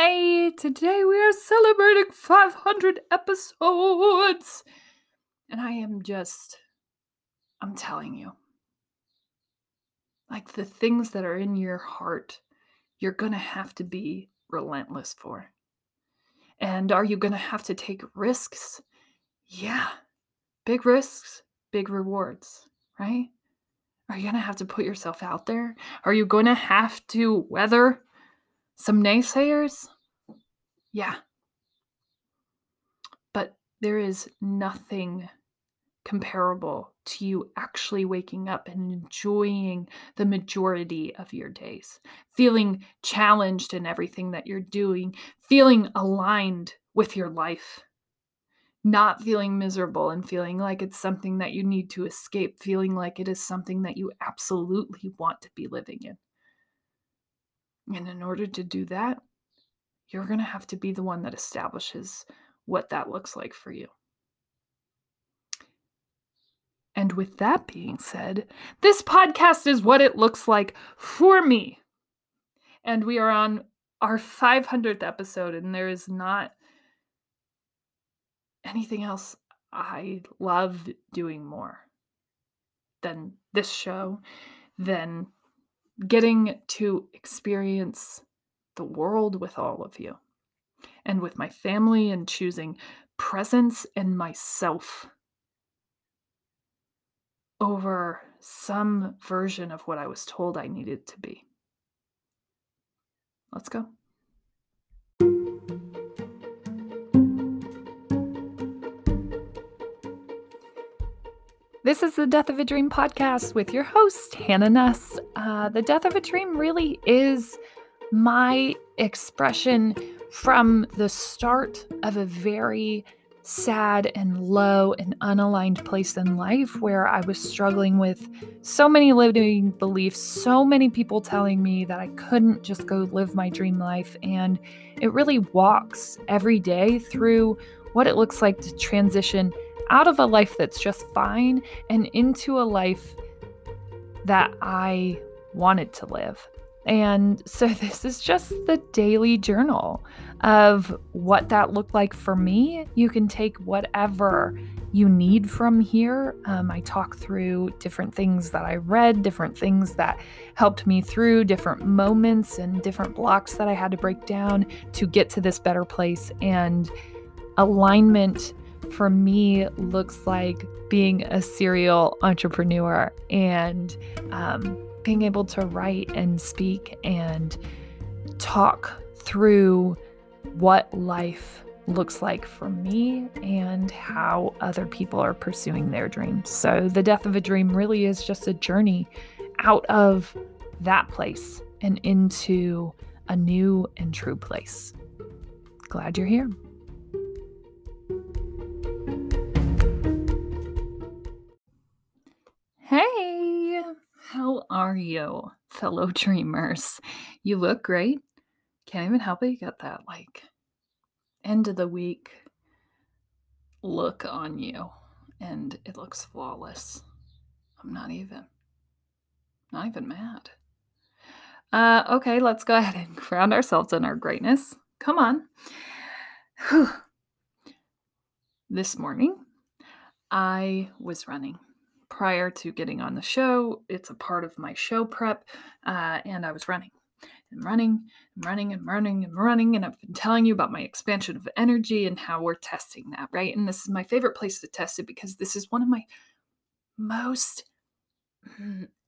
Hey, today we are celebrating 500 episodes. And I'm telling you, like, the things that are in your heart, you're going to have to be relentless for. And are you going to have to take risks? Yeah. Big risks, big rewards, right? Are you going to have to put yourself out there? Are you going to have to weather some naysayers? Yeah. But there is nothing comparable to you actually waking up and enjoying the majority of your days, feeling challenged in everything that you're doing, feeling aligned with your life, not feeling miserable and feeling like it's something that you need to escape, feeling like it is something that you absolutely want to be living in. And in order to do that, you're going to have to be the one that establishes what that looks like for you. And with that being said, this podcast is what it looks like for me. And we are on our 500th episode, and there is not anything else I love doing more than this show, than getting to experience the world with all of you and with my family, and choosing presence and myself over some version of what I was told I needed to be. Let's go. This is the Death of a Dream podcast with your host, Hannah Nuss. The Death of a Dream really is my expression from the start of a very sad and low and unaligned place in life where I was struggling with so many limiting beliefs, so many people telling me that I couldn't just go live my dream life. And it really walks every day through what it looks like to transition out of a life that's just fine and into a life that I wanted to live. And so this is just the daily journal of what that looked like for me. You can take whatever you need from here. I talk through different things that I read, different things that helped me through, different moments and different blocks that I had to break down to get to this better place. And alignment for me looks like being a serial entrepreneur and being able to write and speak and talk through what life looks like for me and how other people are pursuing their dreams. So the Death of a Dream really is just a journey out of that place and into a new and true place. Glad you're here. Hey, how are you, fellow dreamers? You look great. Can't even help it. You got that, like, end of the week look on you, and it looks flawless. I'm not even mad. Okay, let's go ahead and ground ourselves in our greatness. Come on. Whew. This morning, I was running. Prior to getting on the show, it's a part of my show prep, and I was running, and I've been telling you about my expansion of energy and how we're testing that, right? And this is my favorite place to test it because this is one of my most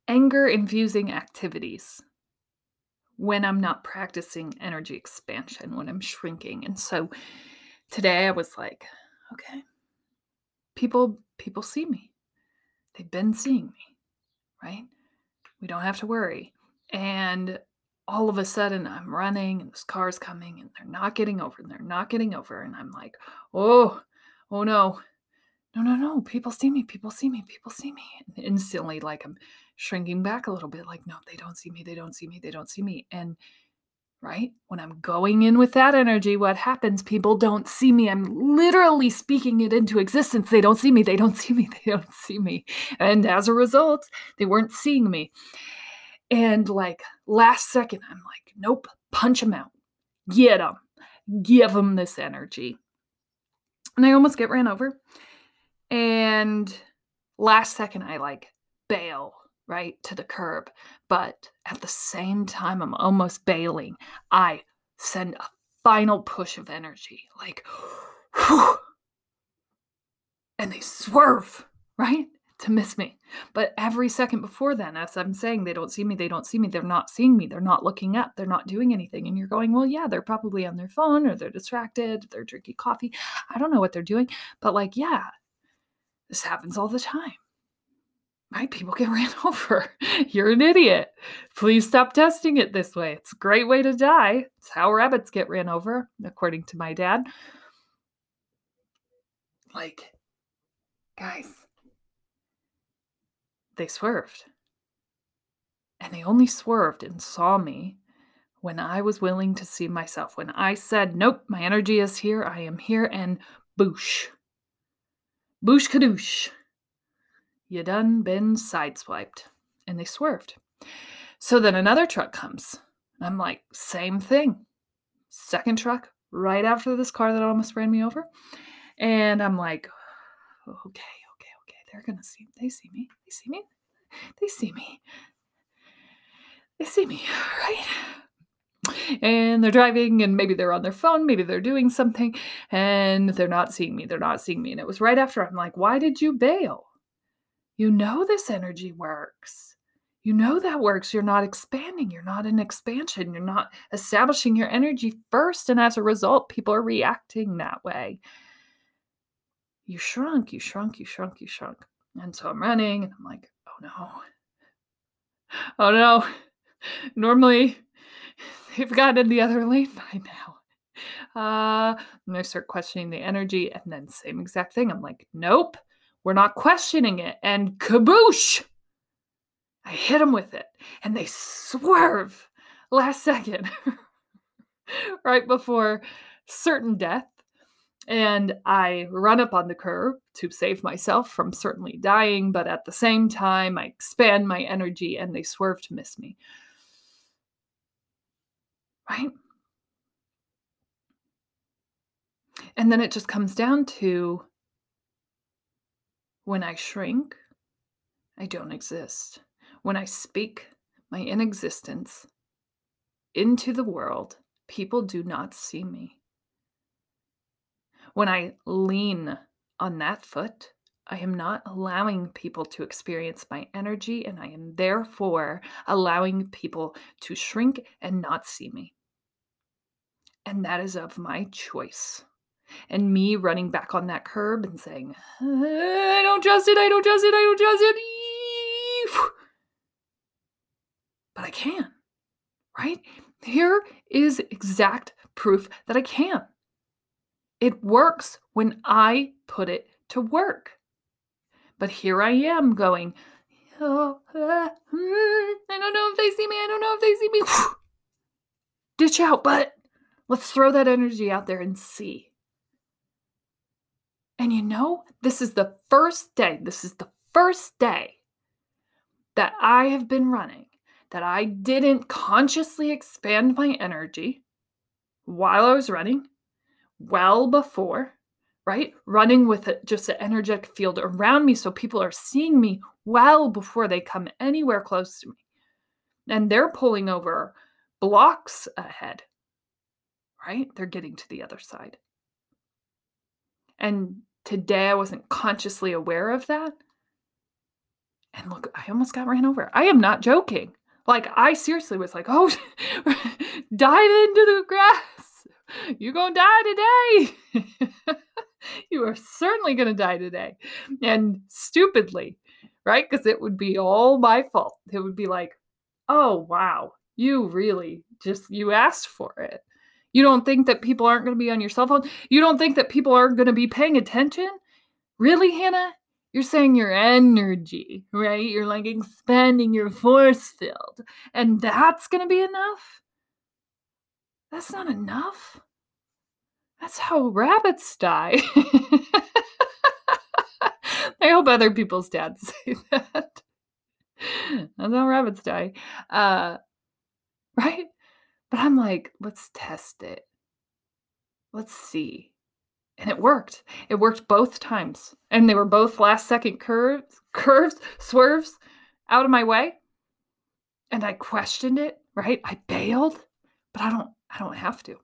anger-infusing activities when I'm not practicing energy expansion, when I'm shrinking. And so today I was like, okay, people see me. They've been seeing me, right? We don't have to worry. And all of a sudden I'm running and this car's coming and they're not getting over and they're not getting over. And I'm like, oh no. No. People see me. And instantly, like, I'm shrinking back a little bit. Like, no, they don't see me. And right? When I'm going in with that energy, what happens? People don't see me. I'm literally speaking it into existence. They don't see me. And as a result, they weren't seeing me. And, like, last second, I'm like, nope, punch them out. Get them. Give them this energy. And I almost get ran over. And last second, I bail right to the curb. But at the same time, I'm almost bailing. I send a final push of energy. Whew. And they swerve, right? To miss me. But every second before then, as I'm saying, they don't see me, they're not seeing me, they're not looking up, they're not doing anything. And you're going, well, yeah, they're probably on their phone, or they're distracted, they're drinking coffee. I don't know what they're doing. But yeah, this happens all the time. Right? People get ran over. You're an idiot. Please stop testing it this way. It's a great way to die. It's how rabbits get ran over, according to my dad. Guys, they swerved. And they only swerved and saw me when I was willing to see myself. When I said, nope, my energy is here, I am here, and boosh. Boosh kadoosh. You done been sideswiped. And they swerved. So then another truck comes. I'm same thing. Second truck, right after this car that almost ran me over. And I'm okay. They're going to see me. They see me, right? And they're driving, and maybe they're on their phone, maybe they're doing something, and they're not seeing me. And it was right after. I'm why did you bail? You know this energy works. You know that works. You're not expanding. You're not in expansion. You're not establishing your energy first. And as a result, people are reacting that way. You shrunk. And so I'm running, and I'm oh no. Normally, they've gotten in the other lane by now. And I start questioning the energy, and then same exact thing. I'm nope, we're not questioning it. And kaboosh! I hit them with it, and they swerve last second, right before certain death. And I run up on the curb to save myself from certainly dying, but at the same time, I expand my energy, and they swerve to miss me. Right? And then it just comes down to, when I shrink, I don't exist. When I speak my inexistence into the world, people do not see me. When I lean on that foot, I am not allowing people to experience my energy, and I am therefore allowing people to shrink and not see me. And that is of my choice. And me running back on that curb and saying, I don't trust it. But I can, right? Here is exact proof that I can. It works when I put it to work. But here I am going, I don't know if they see me. Ditch out, but let's throw that energy out there and see. And this is the first day that I have been running, that I didn't consciously expand my energy while I was running. Well before, right? Running with just an energetic field around me, so people are seeing me well before they come anywhere close to me. And they're pulling over blocks ahead, right? They're getting to the other side. And today I wasn't consciously aware of that. And look, I almost got ran over. I am not joking. I seriously was dive into the grass. You're going to die today. You are certainly going to die today. And stupidly, right? Because it would be all my fault. It would be oh, wow, you really you asked for it. You don't think that people aren't going to be on your cell phone? You don't think that people aren't going to be paying attention? Really, Hannah? You're saying your energy, right? You're expanding your force field. And that's going to be enough? That's not enough. That's how rabbits die. I hope other people's dads say that. That's how rabbits die. Right? But I'm like, let's test it. Let's see. And it worked. It worked both times. And they were both last second curves, swerves out of my way. And I questioned it, right? I bailed, but I don't have to.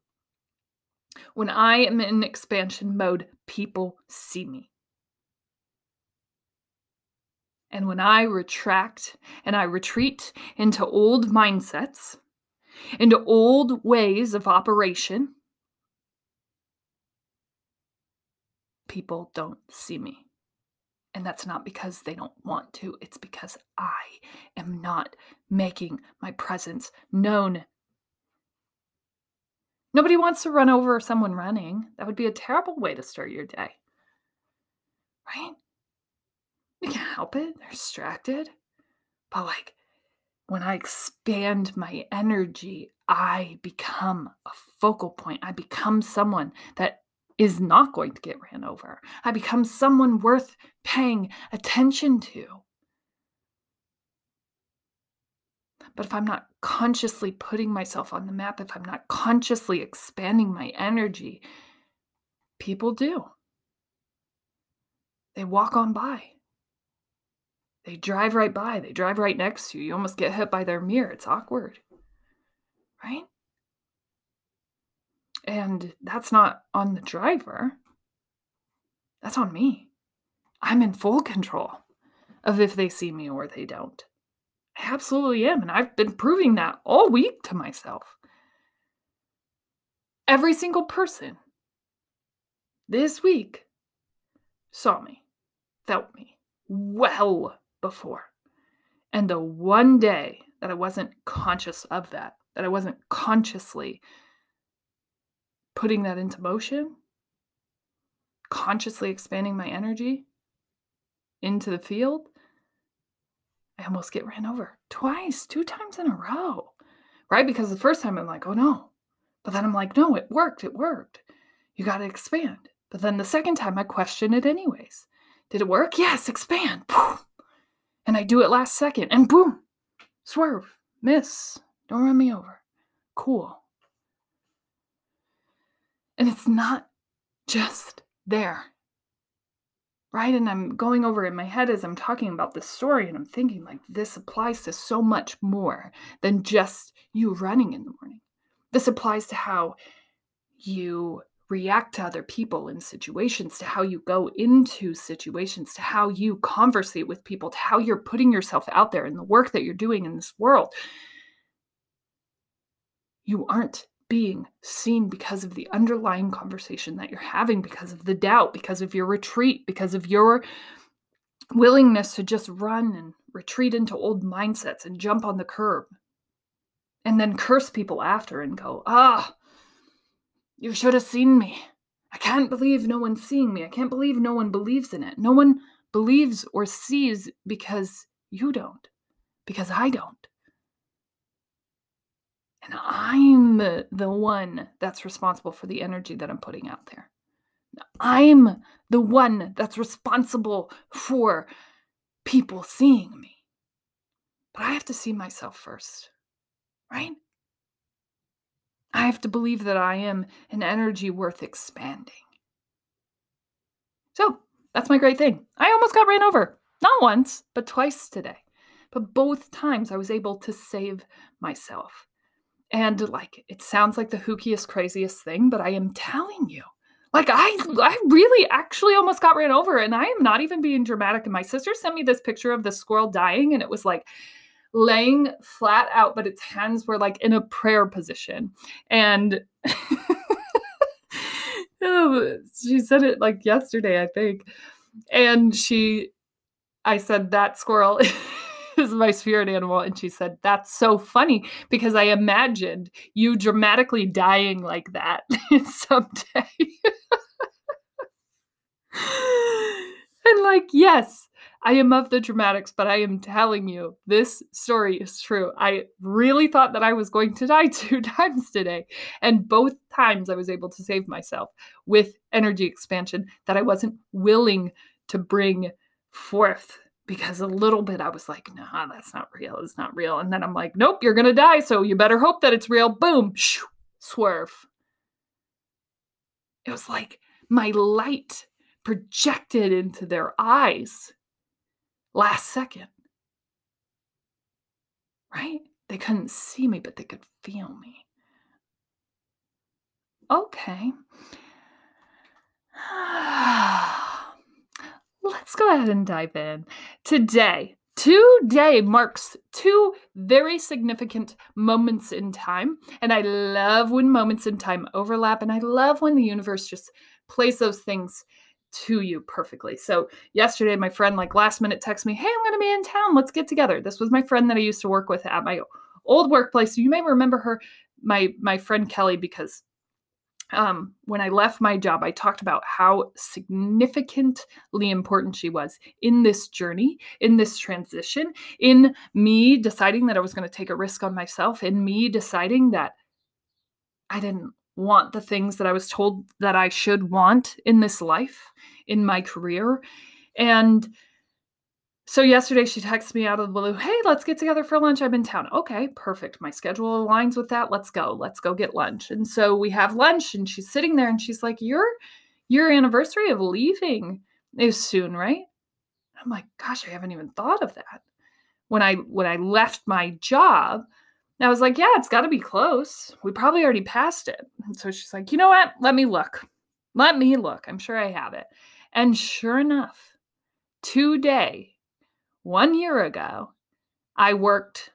When I am in expansion mode, people see me. And when I retract and I retreat into old mindsets, into old ways of operation, people don't see me. And that's not because they don't want to. It's because I am not making my presence known. Nobody wants to run over someone running. That would be a terrible way to start your day. Right? You can't help it. They're distracted. But like, when I expand my energy, I become a focal point. I become someone that is not going to get ran over. I become someone worth paying attention to. But if I'm not consciously putting myself on the map, if I'm not consciously expanding my energy, people do. They walk on by. They drive right by. They drive right next to you. You almost get hit by their mirror. It's awkward, right? And that's not on the driver. That's on me. I'm in full control of if they see me or they don't. I absolutely am. And I've been proving that all week to myself. Every single person this week saw me, felt me well before. And the one day that I wasn't conscious of that I wasn't consciously putting that into motion, consciously expanding my energy into the field, I almost get ran over two times in a row, right? Because the first time I'm like, oh no. But then I'm like, no, it worked. You got to expand. But then the second time I question it anyways. Did it work? Yes, expand. And I do it last second and boom, swerve, miss, don't run me over. Cool. And it's not just there, right? And I'm going over in my head as I'm talking about this story and I'm thinking like this applies to so much more than just you running in the morning. This applies to how you react to other people in situations, to how you go into situations, to how you conversate with people, to how you're putting yourself out there and the work that you're doing in this world. You aren't being seen because of the underlying conversation that you're having, because of the doubt, because of your retreat, because of your willingness to just run and retreat into old mindsets and jump on the curb and then curse people after and go, you should have seen me. I can't believe no one's seeing me. I can't believe no one believes in it. No one believes or sees because you don't, because I don't. And I'm the one that's responsible for the energy that I'm putting out there. I'm the one that's responsible for people seeing me. But I have to see myself first, right? I have to believe that I am an energy worth expanding. So that's my great thing. I almost got ran over, not once, but twice today. But both times I was able to save myself. And like, it sounds like the hookiest, craziest thing, but I am telling you, like I really actually almost got ran over and I am not even being dramatic. And my sister sent me this picture of the squirrel dying and it was like laying flat out, but its hands were like in a prayer position. And she said it like yesterday, I think. And I said, that squirrel is my spirit animal. And she said, that's so funny because I imagined you dramatically dying like that someday. And like, yes, I am of the dramatics, but I am telling you, this story is true. I really thought that I was going to die two times today. And both times I was able to save myself with energy expansion that I wasn't willing to bring forth because a little bit I was like, nah, that's not real. It's not real. And then I'm like, nope, you're going to die. So you better hope that it's real. Boom, shoo, swerve. It was like my light projected into their eyes last second. Right? They couldn't see me, but they could feel me. Okay. Let's go ahead and dive in. Today marks two very significant moments in time. And I love when moments in time overlap. And I love when the universe just plays those things to you perfectly. So yesterday, my friend, like last minute, texted me, hey, I'm going to be in town. Let's get together. This was my friend that I used to work with at my old workplace. You may remember her, my friend Kelly, because when I left my job, I talked about how significantly important she was in this journey, in this transition, in me deciding that I was going to take a risk on myself, in me deciding that I didn't want the things that I was told that I should want in this life, in my career. And so yesterday she texted me out of the blue, hey, let's get together for lunch. I'm in town. Okay, perfect. My schedule aligns with that. Let's go. Let's go get lunch. And so we have lunch and she's sitting there and she's like, your anniversary of leaving is soon, right? I'm like, gosh, I haven't even thought of that. When I left my job, I was like, yeah, it's got to be close. We probably already passed it. And so she's like, you know what? Let me look. I'm sure I have it. And sure enough, today, 1 year ago, I worked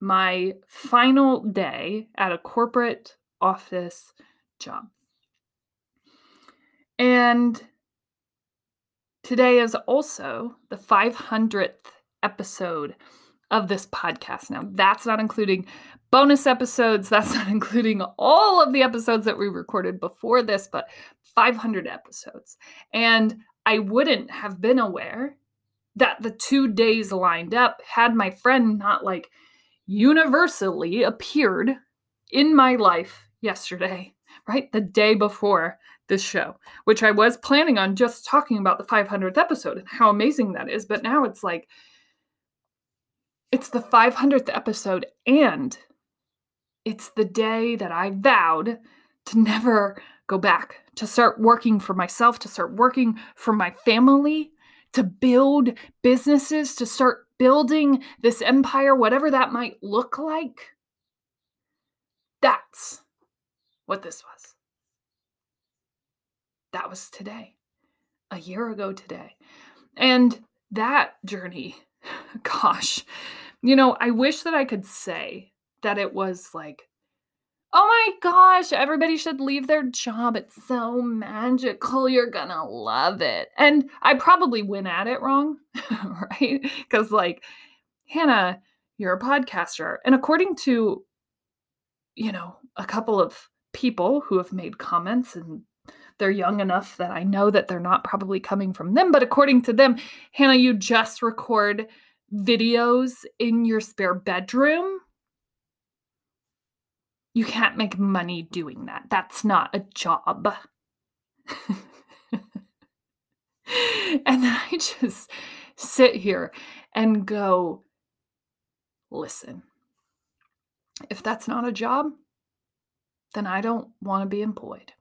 my final day at a corporate office job. And today is also the 500th episode of this podcast. Now, that's not including bonus episodes. That's not including all of the episodes that we recorded before this, but 500 episodes. And I wouldn't have been aware that the 2 days lined up had my friend not like universally appeared in my life yesterday, right? The day before this show, which I was planning on just talking about the 500th episode and how amazing that is. But now it's like, it's the 500th episode and it's the day that I vowed to never go back, to start working for myself, to start working for my family, to build businesses, to start building this empire, whatever that might look like. That's what this was. That was today, a year ago today. And that journey, gosh, you know, I wish that I could say that it was like, oh my gosh, everybody should leave their job. It's so magical. You're gonna love it. And I probably went at it wrong, right? Because like, Hannah, you're a podcaster. And according to, you know, a couple of people who have made comments and they're young enough that I know that they're not probably coming from them. But according to them, Hannah, you just record videos in your spare bedroom. You can't make money doing that. That's not a job. And then I just sit here and go, listen, if that's not a job, then I don't want to be employed.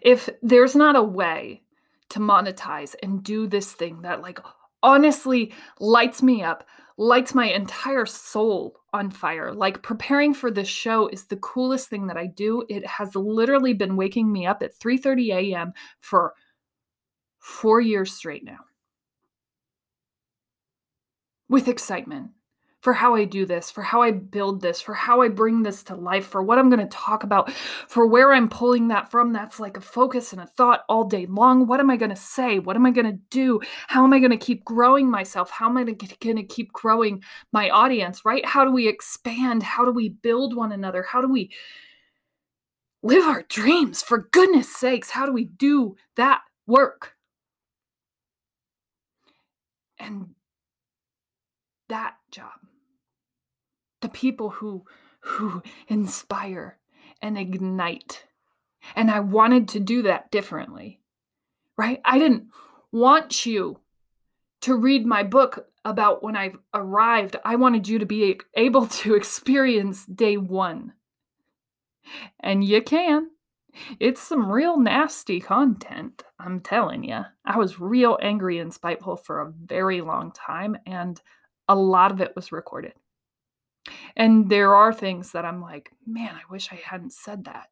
If there's not a way to monetize and do this thing that like honestly lights me up, lights my entire soul on fire. Like preparing for this show is the coolest thing that I do. It has literally been waking me up at 3:30 a.m. for 4 years straight now. With excitement for how I do this, for how I build this, for how I bring this to life, for what I'm going to talk about, for where I'm pulling that from. That's like a focus and a thought all day long. What am I going to say? What am I going to do? How am I going to keep growing myself? How am I going to keep growing my audience, right? How do we expand? How do we build one another? How do we live our dreams? For goodness sakes, how do we do that work? And that job, the people who inspire and ignite. And I wanted to do that differently, right? I didn't want you to read my book about when I arrived, I wanted you to be able to experience day one. And you can. It's some real nasty content, I'm telling you. I was real angry and spiteful for a very long time, and a lot of it was recorded. And there are things that I'm like, man, I wish I hadn't said that.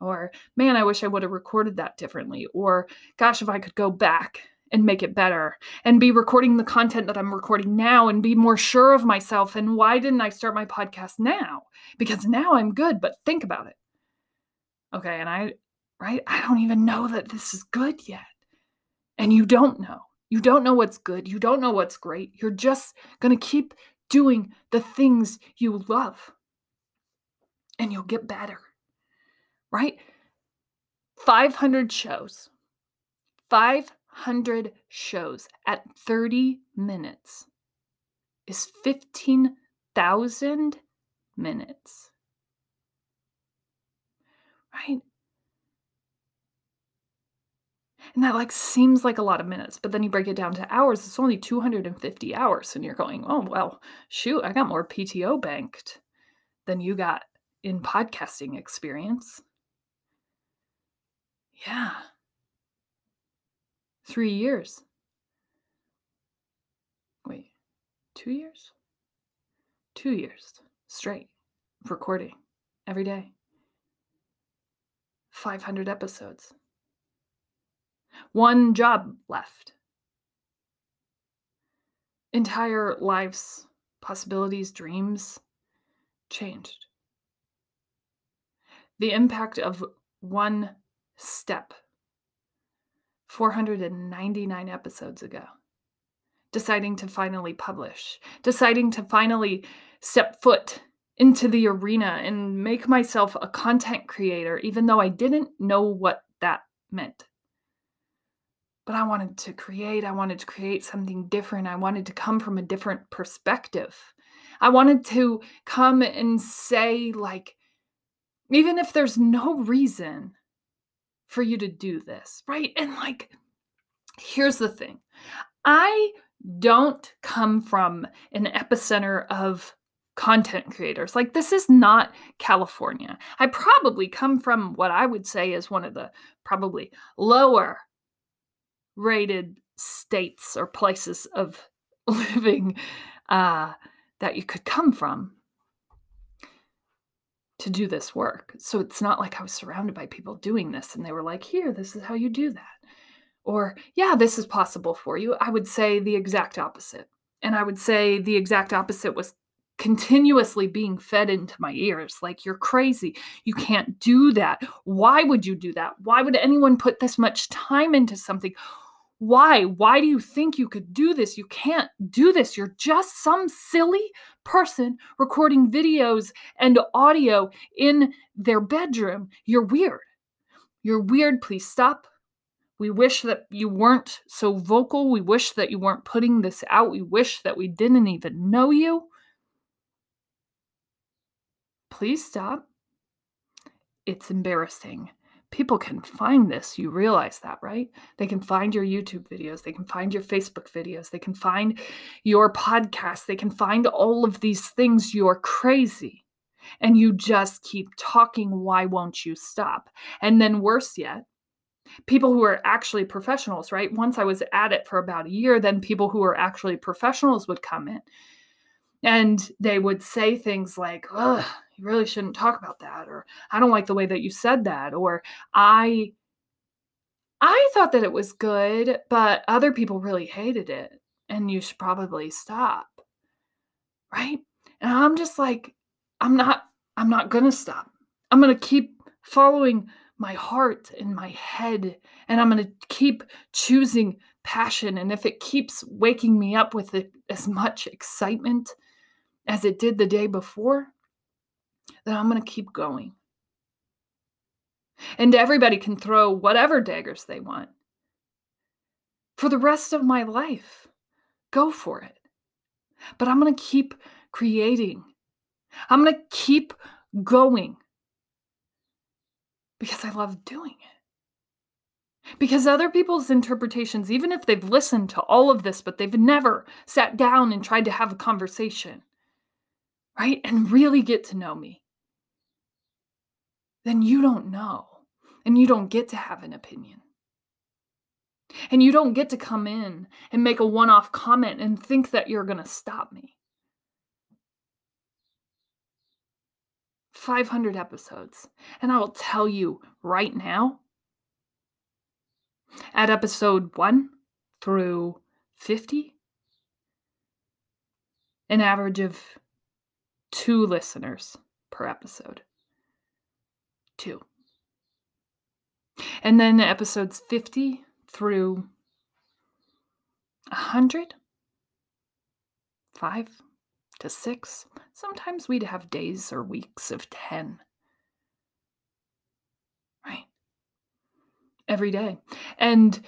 Or, man, I wish I would have recorded that differently. Or, gosh, if I could go back and make it better and be recording the content that I'm recording now and be more sure of myself. And why didn't I start my podcast now? Because now I'm good, but think about it. Okay, and I don't even know that this is good yet. And you don't know. You don't know what's good. You don't know what's great. You're just going to keep doing the things you love. And you'll get better. Right? 500 shows. 500 shows at 30 minutes is 15,000 minutes. Right? And that seems like a lot of minutes, but then you break it down to hours. It's only 250 hours, and you're going, oh, well, shoot, I got more PTO banked than you got in podcasting experience. Yeah. 3 years. Wait, 2 years? 2 years straight recording every day. 500 episodes. One job left. Entire lives, possibilities, dreams changed. The impact of one step. 499 episodes ago, deciding to finally publish, deciding to finally step foot into the arena and make myself a content creator, even though I didn't know what that meant. But I wanted to create something different. I wanted to come from a different perspective. I wanted to come and say, even if there's no reason for you to do this, right? And here's the thing. I don't come from an epicenter of content creators. This is not California. I probably come from what I would say is one of the probably lower rated states or places of living that you could come from to do this work. So it's not I was surrounded by people doing this and they were here, this is how you do that. Or, yeah, this is possible for you. I would say the exact opposite. And I would say the exact opposite was continuously being fed into my ears. You're crazy. You can't do that. Why would you do that? Why would anyone put this much time into something? Why? Why do you think you could do this? You can't do this. You're just some silly person recording videos and audio in their bedroom. You're weird. You're weird. Please stop. We wish that you weren't so vocal. We wish that you weren't putting this out. We wish that we didn't even know you. Please stop. It's embarrassing. People can find this. You realize that, right? They can find your YouTube videos. They can find your Facebook videos. They can find your podcast. They can find all of these things. You're crazy. And you just keep talking. Why won't you stop? And then worse yet, people who are actually professionals, right? Once I was at it for about a year, then people who are actually professionals would come in. And they would say things like, ugh, you really shouldn't talk about that. Or I don't like the way that you said that. Or I thought that it was good, but other people really hated it. And you should probably stop. Right? And I'm just I'm not going to stop. I'm going to keep following my heart and my head. And I'm going to keep choosing passion. And if it keeps waking me up with as much excitement as it did the day before, then I'm going to keep going. And everybody can throw whatever daggers they want. For the rest of my life, go for it. But I'm going to keep creating. I'm going to keep going because I love doing it. Because other people's interpretations, even if they've listened to all of this, but they've never sat down and tried to have a conversation, right? And really get to know me. Then you don't know. And you don't get to have an opinion. And you don't get to come in and make a one-off comment and think that you're going to stop me. 500 episodes. And I will tell you right now, at episode 1 through 50, an average of 2 listeners per episode. 2. And then episodes 50 through 100, 5 to 6. Sometimes we'd have days or weeks of 10. Right? Every day. And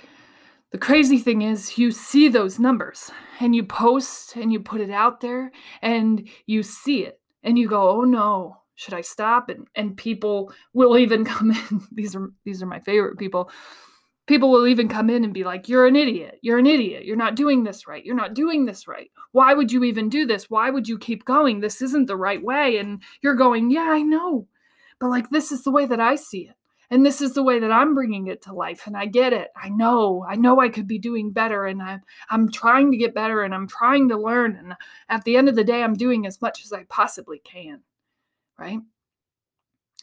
the crazy thing is, you see those numbers and you post and you put it out there and you see it and you go, oh no. Should I stop? And people will even come in. These are my favorite people. People will even come in and be like, you're an idiot. You're an idiot. You're not doing this right. You're not doing this right. Why would you even do this? Why would you keep going? This isn't the right way. And you're going, yeah, I know. But like, this is the way that I see it. And this is the way that I'm bringing it to life. And I get it. I know I could be doing better. And I'm trying to get better. And I'm trying to learn. And at the end of the day, I'm doing as much as I possibly can. Right?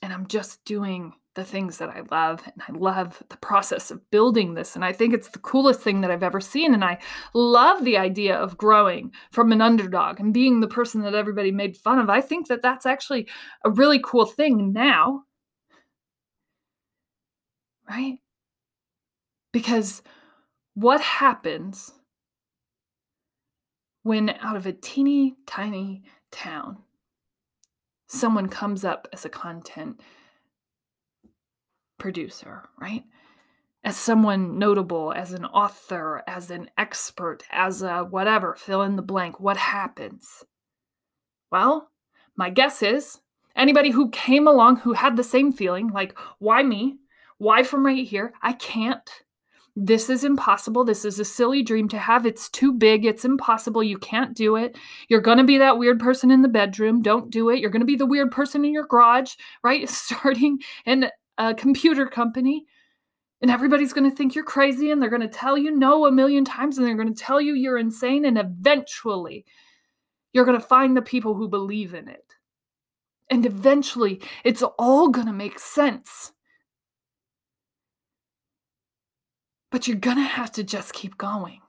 And I'm just doing the things that I love, and I love the process of building this. And I think it's the coolest thing that I've ever seen. And I love the idea of growing from an underdog and being the person that everybody made fun of. I think that that's actually a really cool thing now, right? Because what happens when out of a teeny tiny town, someone comes up as a content producer, right? As someone notable, as an author, as an expert, as a whatever, fill in the blank. What happens? Well, my guess is anybody who came along who had the same feeling, like, why me? Why from right here? I can't. This is impossible. This is a silly dream to have. It's too big. It's impossible. You can't do it. You're going to be that weird person in the bedroom. Don't do it. You're going to be the weird person in your garage, right? Starting in a computer company. And everybody's going to think you're crazy. And they're going to tell you no a million times. And they're going to tell you you're insane. And eventually, you're going to find the people who believe in it. And eventually, it's all going to make sense. But you're going to have to just keep going.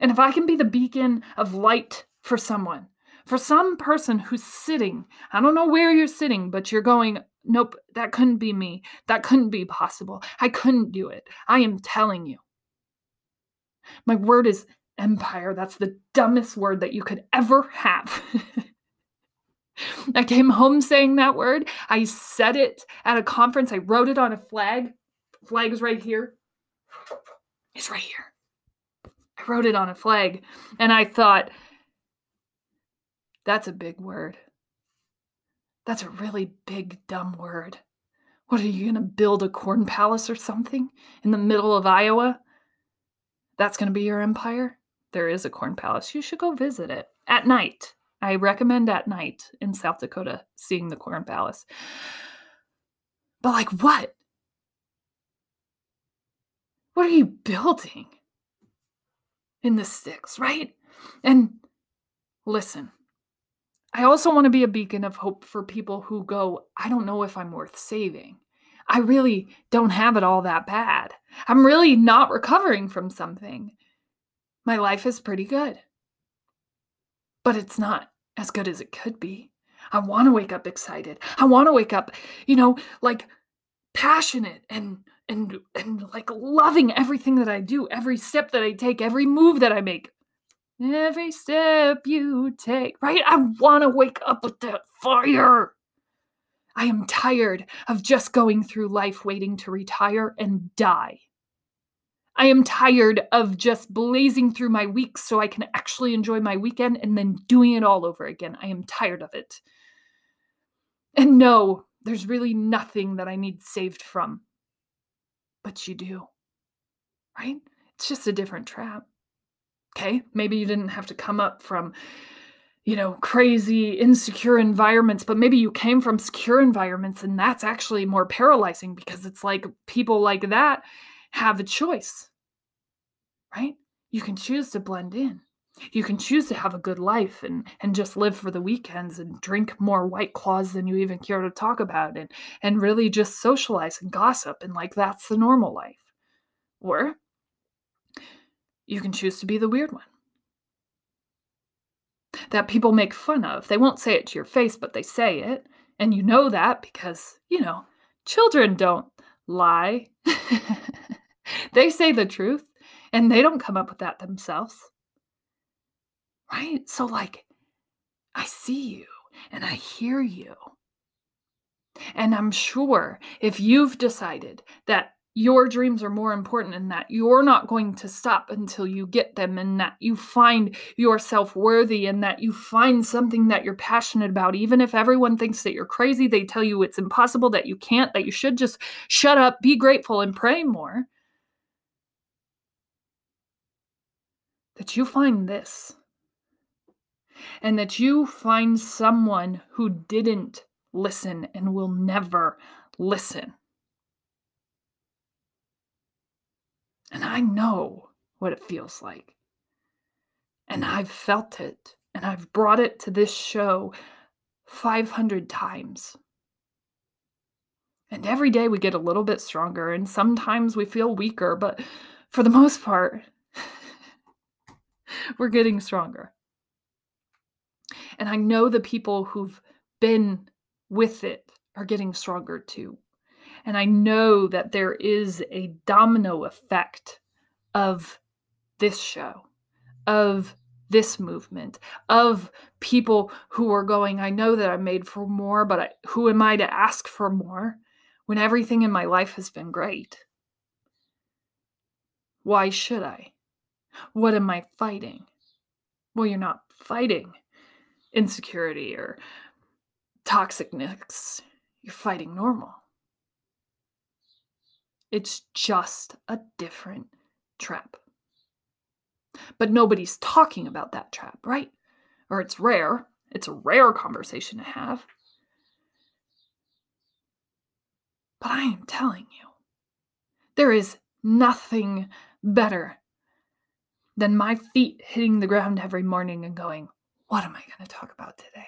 And if I can be the beacon of light for someone, for some person who's sitting, I don't know where you're sitting, but you're going, nope, that couldn't be me. That couldn't be possible. I couldn't do it. I am telling you. My word is empire. That's the dumbest word that you could ever have. I came home saying that word. I said it at a conference. I wrote it on a flag. The flag is right here. It's right here. I wrote it on a flag and I thought, that's a big word. That's a really big, dumb word. What, are you going to build a corn palace or something in the middle of Iowa? That's going to be your empire? There is a corn palace. You should go visit it at night. I recommend at night in South Dakota, seeing the corn palace. But like, what? What are you building in the sticks, right? And listen, I also want to be a beacon of hope for people who go, I don't know if I'm worth saving. I really don't have it all that bad. I'm really not recovering from something. My life is pretty good, but it's not as good as it could be. I want to wake up excited. I want to wake up, like passionate and like loving everything that I do, every step that I take, every move that I make, every step you take, right? I want to wake up with that fire. I am tired of just going through life waiting to retire and die. I am tired of just blazing through my week so I can actually enjoy my weekend and then doing it all over again. I am tired of it. And no, there's really nothing that I need saved from. But you do. right? It's just a different trap. Okay, maybe you didn't have to come up from, you know, crazy, insecure environments, but maybe you came from secure environments, and that's actually more paralyzing because it's like people like that have a choice, right? You can choose to blend in. You can choose to have a good life and just live for the weekends and drink more White Claws than you even care to talk about and really just socialize and gossip and like that's the normal life. Or you can choose to be the weird one that people make fun of. They won't say it to your face, but they say it. And you know that because, you know, children don't lie. They say the truth and they don't come up with that themselves. Right? So like, I see you and I hear you. And I'm sure if you've decided that your dreams are more important and that you're not going to stop until you get them and that you find yourself worthy and that you find something that you're passionate about, even if everyone thinks that you're crazy, they tell you it's impossible, that you can't, that you should just shut up, be grateful, and pray more. That you find this. And that you find someone who didn't listen and will never listen. And I know what it feels like. And I've felt it. And I've brought it to this show 500 times. And every day we get a little bit stronger. And sometimes we feel weaker. But for the most part, we're getting stronger. And I know the people who've been with it are getting stronger too. And I know that there is a domino effect of this show, of this movement, of people who are going, I know that I'm made for more, but who am I to ask for more when everything in my life has been great? Why should I? What am I fighting? Well, you're not fighting insecurity or toxicness. You're fighting normal. It's just a different trap. But nobody's talking about that trap, right? Or it's rare. It's a rare conversation to have. But I am telling you, there is nothing better than my feet hitting the ground every morning and going, what am I going to talk about today?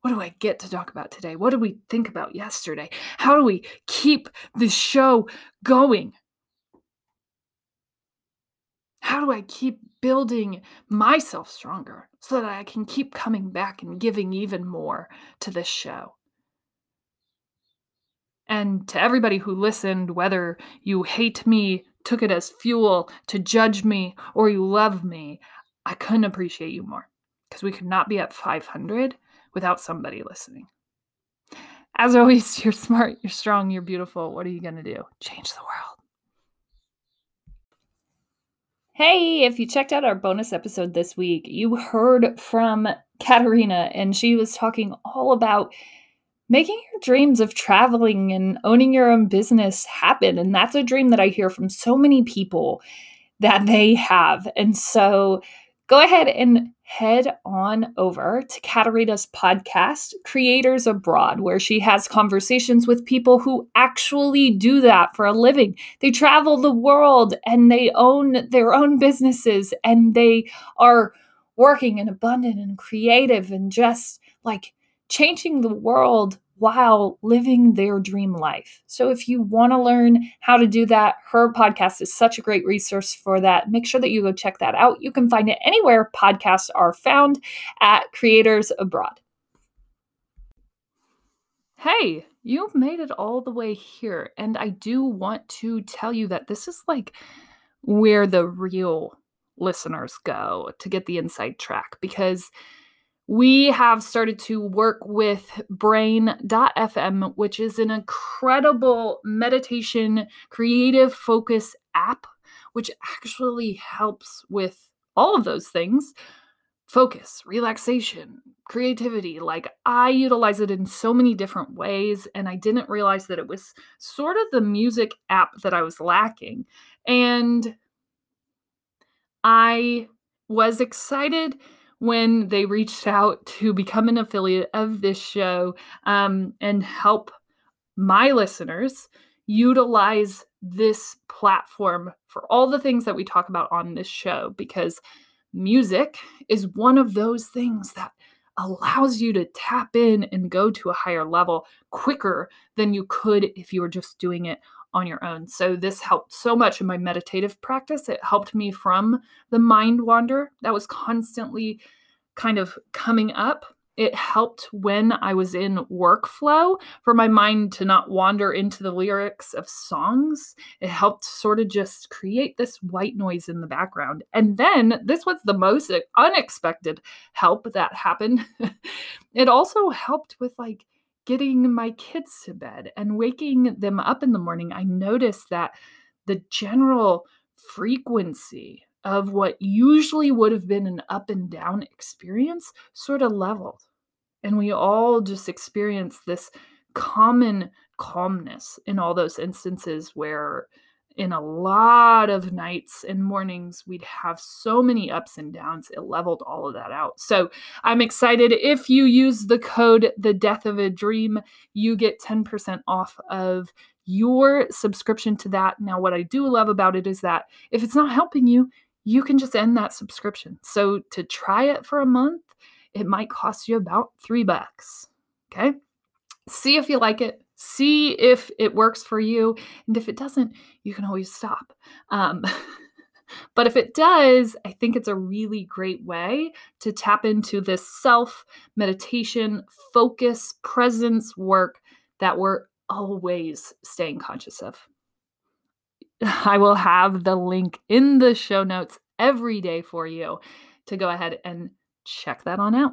What do I get to talk about today? What did we think about yesterday? How do we keep this show going? How do I keep building myself stronger so that I can keep coming back and giving even more to this show? And to everybody who listened, whether you hate me, took it as fuel to judge me, or you love me, I couldn't appreciate you more because we could not be at 500 without somebody listening. As always, you're smart, you're strong, you're beautiful. What are you going to do? Change the world. Hey, if you checked out our bonus episode this week, you heard from Katarina, and she was talking all about making your dreams of traveling and owning your own business happen. And that's a dream that I hear from so many people that they have. And so go ahead and head on over to Katarina's podcast, Creators Abroad, where she has conversations with people who actually do that for a living. They travel the world and they own their own businesses and they are working and abundant and creative and just like changing the world while living their dream life. So if you want to learn how to do that, her podcast is such a great resource for that. Make sure that you go check that out. You can find it anywhere podcasts are found at Creators Abroad. Hey, you've made it all the way here. And I do want to tell you that this is like where the real listeners go to get the inside track, because we have started to work with Brain.fm, which is an incredible meditation, creative focus app, which actually helps with all of those things. Focus, relaxation, creativity. Like, I utilize it in so many different ways, and I didn't realize that it was sort of the music app that I was lacking. And I was excited when they reached out to become an affiliate of this show and help my listeners utilize this platform for all the things that we talk about on this show, because music is one of those things that allows you to tap in and go to a higher level quicker than you could if you were just doing it on your own. So this helped so much in my meditative practice. It helped me from the mind wander that was constantly kind of coming up. It helped when I was in workflow for my mind to not wander into the lyrics of songs. It helped sort of just create this white noise in the background. And then this was the most unexpected help that happened. It also helped with like getting my kids to bed and waking them up in the morning. I noticed that the general frequency of what usually would have been an up and down experience sort of leveled. And we all just experience this common calmness in all those instances where in a lot of nights and mornings, we'd have so many ups and downs. It leveled all of that out. So I'm excited. If you use the code, The Death of a Dream, you get 10% off of your subscription to that. Now, what I do love about it is that if it's not helping you, you can just end that subscription. So to try it for a month, it might cost you about $3. Okay. See if you like it. See if it works for you. And if it doesn't, you can always stop. But if it does, I think it's a really great way to tap into this self meditation, focus, presence work that we're always staying conscious of. I will have the link in the show notes every day for you to go ahead and check that on out.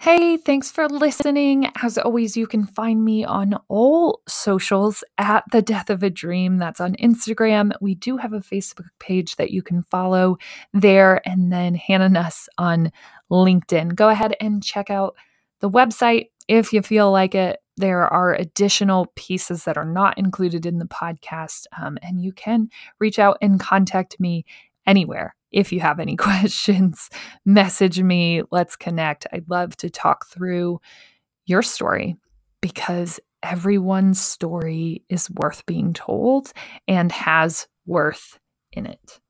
Hey, thanks for listening. As always, you can find me on all socials at The Death of a Dream. That's on Instagram. We do have a Facebook page that you can follow there, and then Hannah Nuss on LinkedIn. Go ahead and check out the website if you feel like it. There are additional pieces that are not included in the podcast, and you can reach out and contact me anywhere. If you have any questions, message me. Let's connect. I'd love to talk through your story, because everyone's story is worth being told and has worth in it.